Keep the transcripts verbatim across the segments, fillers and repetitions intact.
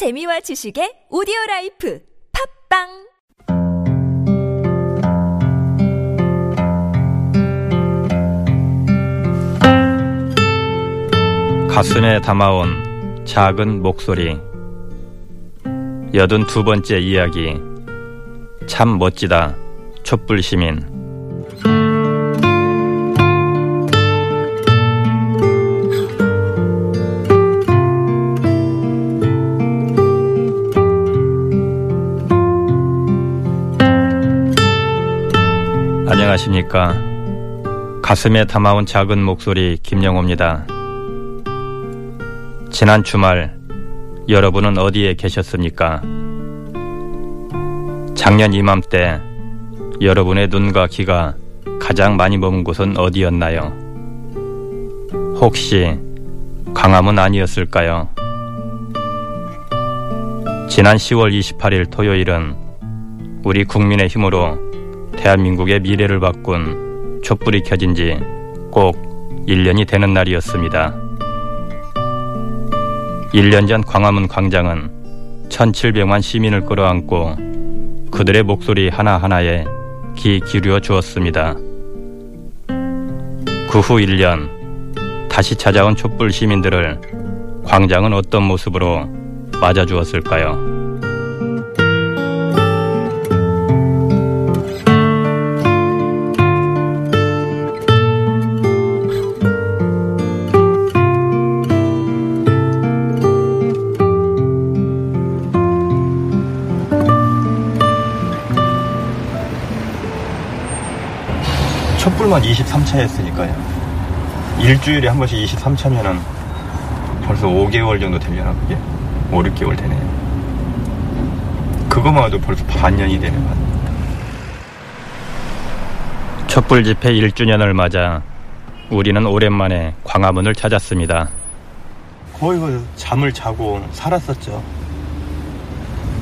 재미와 지식의 오디오라이프 팝빵 가슴에 담아온 작은 목소리. 여든 두 번째 이야기. 참 멋지다, 촛불 시민. 안녕하십니까. 가슴에 담아온 작은 목소리 김영호입니다. 지난 주말 여러분은 어디에 계셨습니까? 작년 이맘때 여러분의 눈과 귀가 가장 많이 머문 곳은 어디였나요? 혹시 강화문 아니었을까요? 지난 시월 이십팔일 토요일은 우리 국민의 힘으로 대한민국의 미래를 바꾼 촛불이 켜진 지 꼭 일 년이 되는 날이었습니다. 일 년 전 광화문 광장은 천칠백만 시민을 끌어안고 그들의 목소리 하나하나에 귀 기울여 주었습니다. 그 후 일 년 다시 찾아온 촛불 시민들을 광장은 어떤 모습으로 맞아주었을까요? 촛불만 이십삼 차 했으니까요. 일주일에 한 번씩 이십삼 차면은 벌써 오 개월 정도 되려나 그게? 오, 육 개월 되네요. 그것만 해도 벌써 반년이 되네요. 촛불 집회 일 주년을 맞아 우리는 오랜만에 광화문을 찾았습니다. 거의 그 잠을 자고 살았었죠.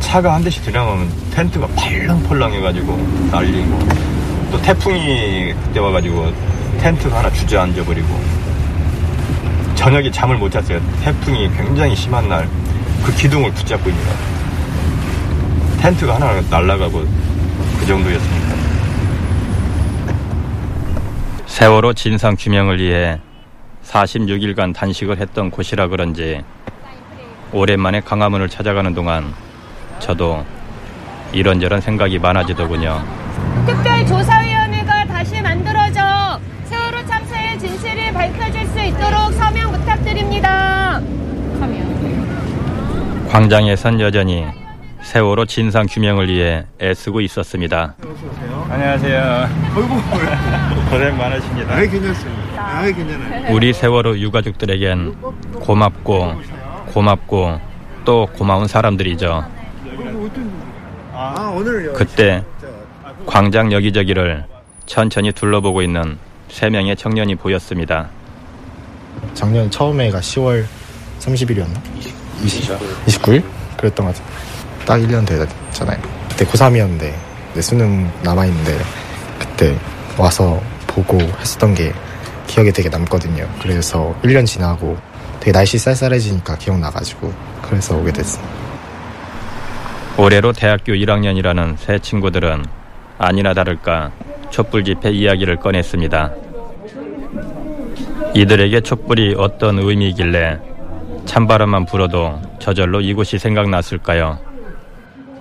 차가 한 대씩 지나가면 텐트가 펄렁펄렁해가지고 날리고, 또 태풍이 그때 와가지고 텐트가 하나 주저앉아버리고, 저녁에 잠을 못 잤어요. 태풍이 굉장히 심한 날 그 기둥을 붙잡고 있는 것 같아요. 텐트가 하나 날아가고 그 정도였습니다. 세월호 진상규명을 위해 사십육 일간 단식을 했던 곳이라 그런지 오랜만에 광화문을 찾아가는 동안 저도 이런저런 생각이 많아지더군요. 특별조사위원회가 다시 만들어져 세월호 참사의 진실이 밝혀질 수 있도록 서명 부탁드립니다. 광장에선 여전히 세월호 진상규명을 위해 애쓰고 있었습니다. 안녕하세요. 고생 많으십니다. 아, 괜찮습니다. 아, 괜찮아요. 우리 세월호 유가족들에겐 고맙고 고맙고 또 고마운 사람들이죠. 그때 광장 여기저기를 천천히 둘러보고 있는 세 명의 청년이 보였습니다. 작년 처음에가 시월 삼십일이었나? 이십구일? 그랬던 것 같아요. 딱 일 년 됐잖아요. 그때 고삼이었는데 내 수능 남아있는데 그때 와서 보고 했었던 게 기억에 되게 남거든요. 그래서 일 년 지나고 되게 날씨 쌀쌀해지니까 기억나가지고 그래서 오게 됐어요. 올해로 대학교 일 학년이라는 세 친구들은 아니나 다를까 촛불 집회 이야기를 꺼냈습니다. 이들에게 촛불이 어떤 의미이길래 찬바람만 불어도 저절로 이곳이 생각났을까요?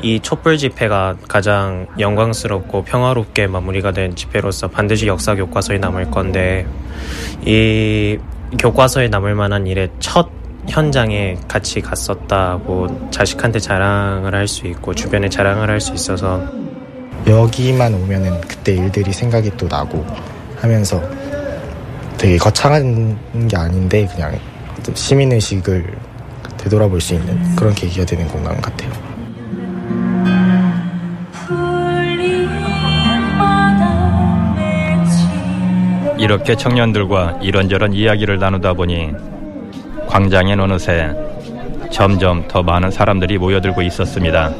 이 촛불 집회가 가장 영광스럽고 평화롭게 마무리가 된 집회로서 반드시 역사 교과서에 남을 건데, 이 교과서에 남을 만한 일의 첫 현장에 같이 갔었다고 자식한테 자랑을 할 수 있고 주변에 자랑을 할 수 있어서 여기만 오면은 그때 일들이 생각이 또 나고 하면서 되게 거창한 게 아닌데 그냥 시민의식을 되돌아볼 수 있는 그런 계기가 되는 공간 같아요. 이렇게 청년들과 이런저런 이야기를 나누다 보니 광장엔 어느새 점점 더 많은 사람들이 모여들고 있었습니다.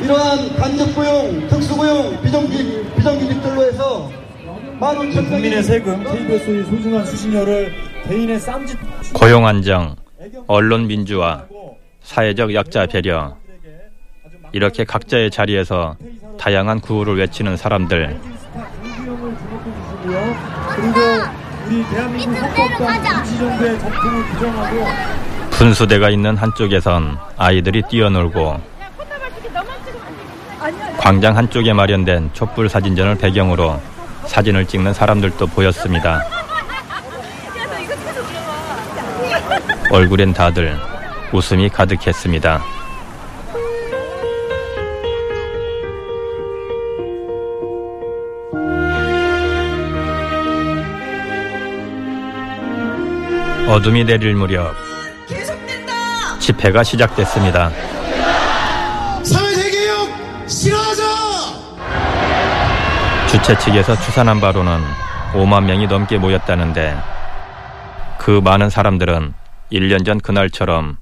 이러한 간접고용, 특수고용, 비정규직, 비정규직들로 해서 만 오천 명의 국민의 세금, 케이비에스의 소중한 수신료를 개인의 쌈짓 고용 안정, 언론 민주화, 사회적 약자 배려, 이렇게 각자의 자리에서 다양한 구호를 외치는 사람들. 분수대가 있는 한쪽에선 아이들이 뛰어놀고, 광장 한쪽에 마련된 촛불 사진전을 배경으로 사진을 찍는 사람들도 보였습니다. 얼굴엔 다들 웃음이 가득했습니다. 어둠이 내릴 무렵 집회가 시작됐습니다. 사회대개혁 싫어하자! 주최 측에서 추산한 바로는 오만 명이 넘게 모였다는데, 그 많은 사람들은 일 년 전 그날처럼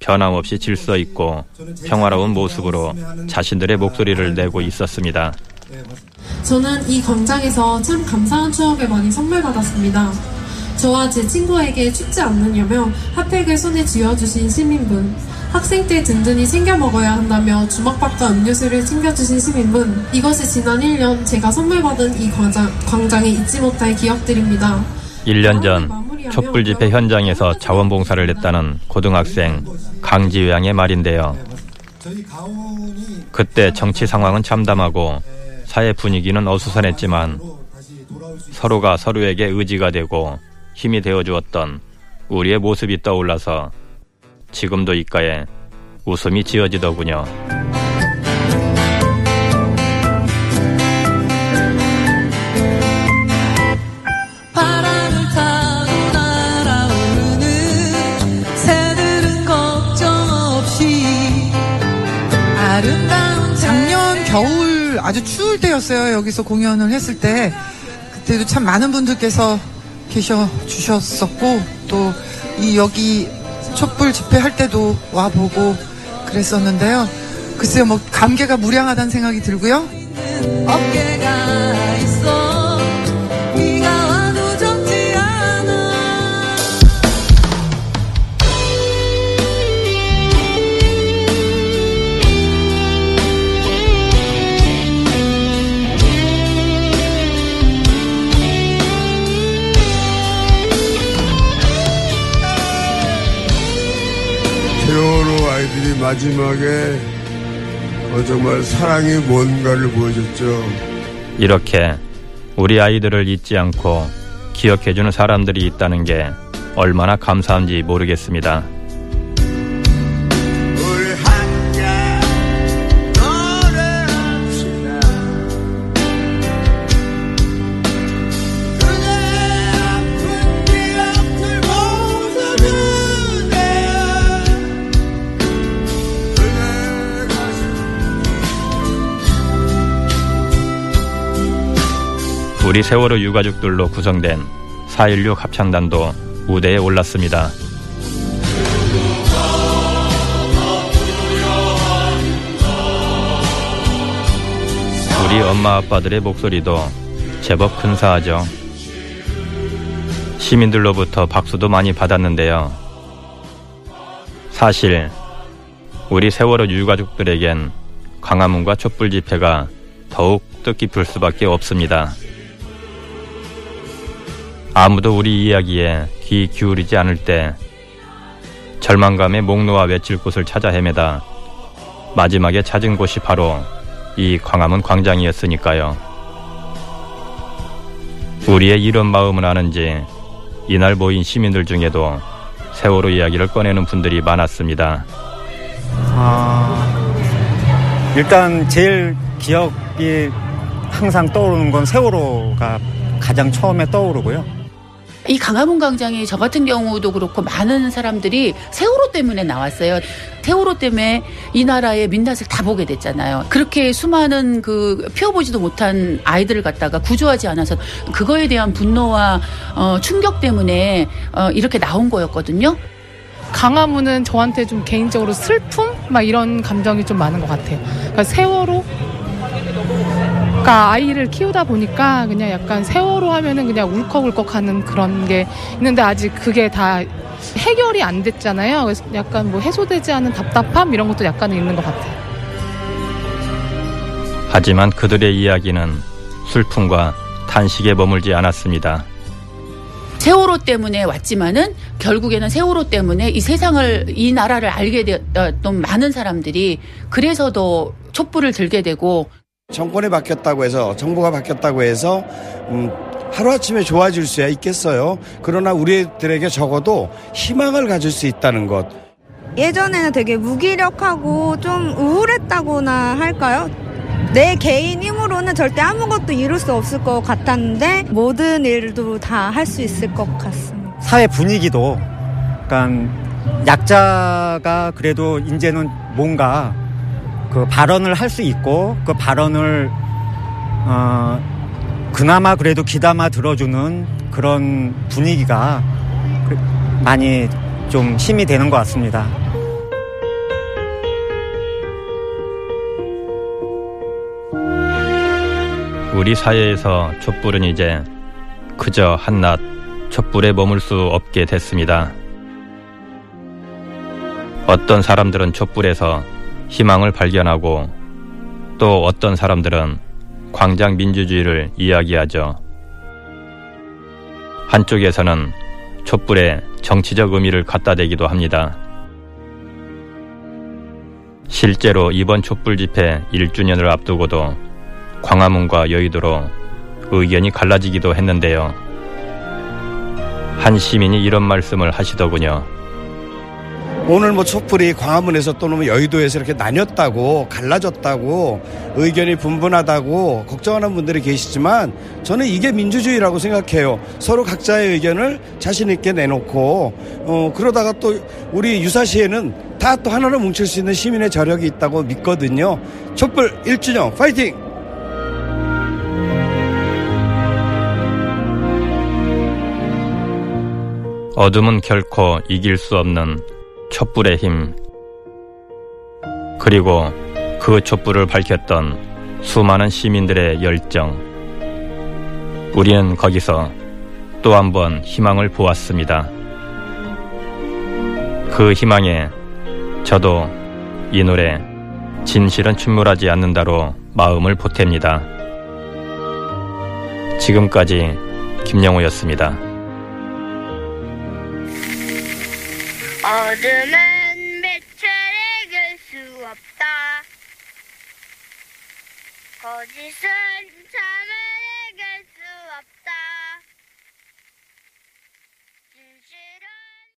변함없이 질서 있고 평화로운 모습으로 자신들의 목소리를 내고 있었습니다. 저는 이 광장에서 참 감사한 추억을 많이 선물받았습니다. 저와 제 친구에게 춥지 않느냐며 핫팩을 손에 쥐어주신 시민분, 학생 때 든든히 챙겨 먹어야 한다며 주먹밥과 음료수를 챙겨주신 시민분, 이것이 지난 일 년 제가 선물받은 이 광장, 광장에 잊지 못할 기억들입니다. 일 년 전 촛불 집회 현장에서 자원봉사를 했다는 고등학생 강지효 양의 말인데요. 그때 정치 상황은 참담하고 사회 분위기는 어수선했지만 서로가 서로에게 의지가 되고 힘이 되어주었던 우리의 모습이 떠올라서 지금도 입가에 웃음이 지어지더군요. 바람을 타고 날아오르는 새들은 걱정 없이 아름다운 작년 겨울 아주 추울 때였어요. 여기서 공연을 했을 때 그때도 참 많은 분들께서 계셔 주셨었고, 또 이 여기 촛불 집회할 때도 와보고 그랬었는데요. 글쎄요, 뭐 감개가 무량하다는 생각이 들고요. 어깨가 있어 네가 와도 적지 않아. 세월호 아이들이 마지막에 어, 정말 사랑이 뭔가를 보여줬죠. 이렇게 우리 아이들을 잊지 않고 기억해주는 사람들이 있다는 게 얼마나 감사한지 모르겠습니다. 우리 세월호 유가족들로 구성된 사 일육 합창단도 무대에 올랐습니다. 우리 엄마 아빠들의 목소리도 제법 근사하죠. 시민들로부터 박수도 많이 받았는데요. 사실 우리 세월호 유가족들에겐 광화문과 촛불 집회가 더욱 뜻깊을 수밖에 없습니다. 아무도 우리 이야기에 귀 기울이지 않을 때 절망감에 목 놓아 외칠 곳을 찾아 헤매다 마지막에 찾은 곳이 바로 이 광화문 광장이었으니까요. 우리의 이런 마음을 아는지 이날 모인 시민들 중에도 세월호 이야기를 꺼내는 분들이 많았습니다. 아, 일단 제일 기억이 항상 떠오르는 건 세월호가 가장 처음에 떠오르고요. 이 광화문 광장에 저 같은 경우도 그렇고 많은 사람들이 세월호 때문에 나왔어요. 세월호 때문에 이 나라의 민낯을 다 보게 됐잖아요. 그렇게 수많은 그 피워보지도 못한 아이들을 갖다가 구조하지 않아서 그거에 대한 분노와 어, 충격 때문에 어, 이렇게 나온 거였거든요. 광화문은 저한테 좀 개인적으로 슬픔? 막 이런 감정이 좀 많은 것 같아요. 그러니까 세월호? 그러니까 아이를 키우다 보니까 그냥 약간 세월호 하면은 그냥 울컥울컥하는 그런 게 있는데 아직 그게 다 해결이 안 됐잖아요. 그래서 약간 뭐 해소되지 않은 답답함 이런 것도 약간 있는 것 같아요. 하지만 그들의 이야기는 슬픔과 탄식에 머물지 않았습니다. 세월호 때문에 왔지만은 결국에는 세월호 때문에 이 세상을, 이 나라를 알게 되었던 많은 사람들이 그래서 더 촛불을 들게 되고, 정권이 바뀌었다고 해서, 정부가 바뀌었다고 해서 음, 하루아침에 좋아질 수야 있겠어요. 그러나 우리들에게 적어도 희망을 가질 수 있다는 것. 예전에는 되게 무기력하고 좀 우울했다고나 할까요? 내 개인 힘으로는 절대 아무것도 이룰 수 없을 것 같았는데 모든 일도 다 할 수 있을 것 같습니다. 사회 분위기도 약간 약자가 그래도 이제는 뭔가 그 발언을 할 수 있고 그 발언을 어, 그나마 그래도 귀담아 들어주는 그런 분위기가 많이 좀 힘이 되는 것 같습니다. 우리 사회에서 촛불은 이제 그저 한낱 촛불에 머물 수 없게 됐습니다. 어떤 사람들은 촛불에서 희망을 발견하고 또 어떤 사람들은 광장 민주주의를 이야기하죠. 한쪽에서는 촛불에 정치적 의미를 갖다 대기도 합니다. 실제로 이번 촛불 집회 일 주년을 앞두고도 광화문과 여의도로 의견이 갈라지기도 했는데요. 한 시민이 이런 말씀을 하시더군요. 오늘 뭐 촛불이 광화문에서 또는 여의도에서 이렇게 나뉘었다고, 갈라졌다고, 의견이 분분하다고 걱정하는 분들이 계시지만 저는 이게 민주주의라고 생각해요. 서로 각자의 의견을 자신 있게 내놓고 어, 그러다가 또 우리 유사시에는 다 또 하나로 뭉칠 수 있는 시민의 저력이 있다고 믿거든요. 촛불 일 주년 파이팅! 어둠은 결코 이길 수 없는 촛불의 힘, 그리고 그 촛불을 밝혔던 수많은 시민들의 열정. 우리는 거기서 또 한 번 희망을 보았습니다. 그 희망에 저도 이 노래 진실은 침몰하지 않는다로 마음을 보탭니다. 지금까지 김영호였습니다. 어둠은 매체를 이길 수 없다. 거짓은 참을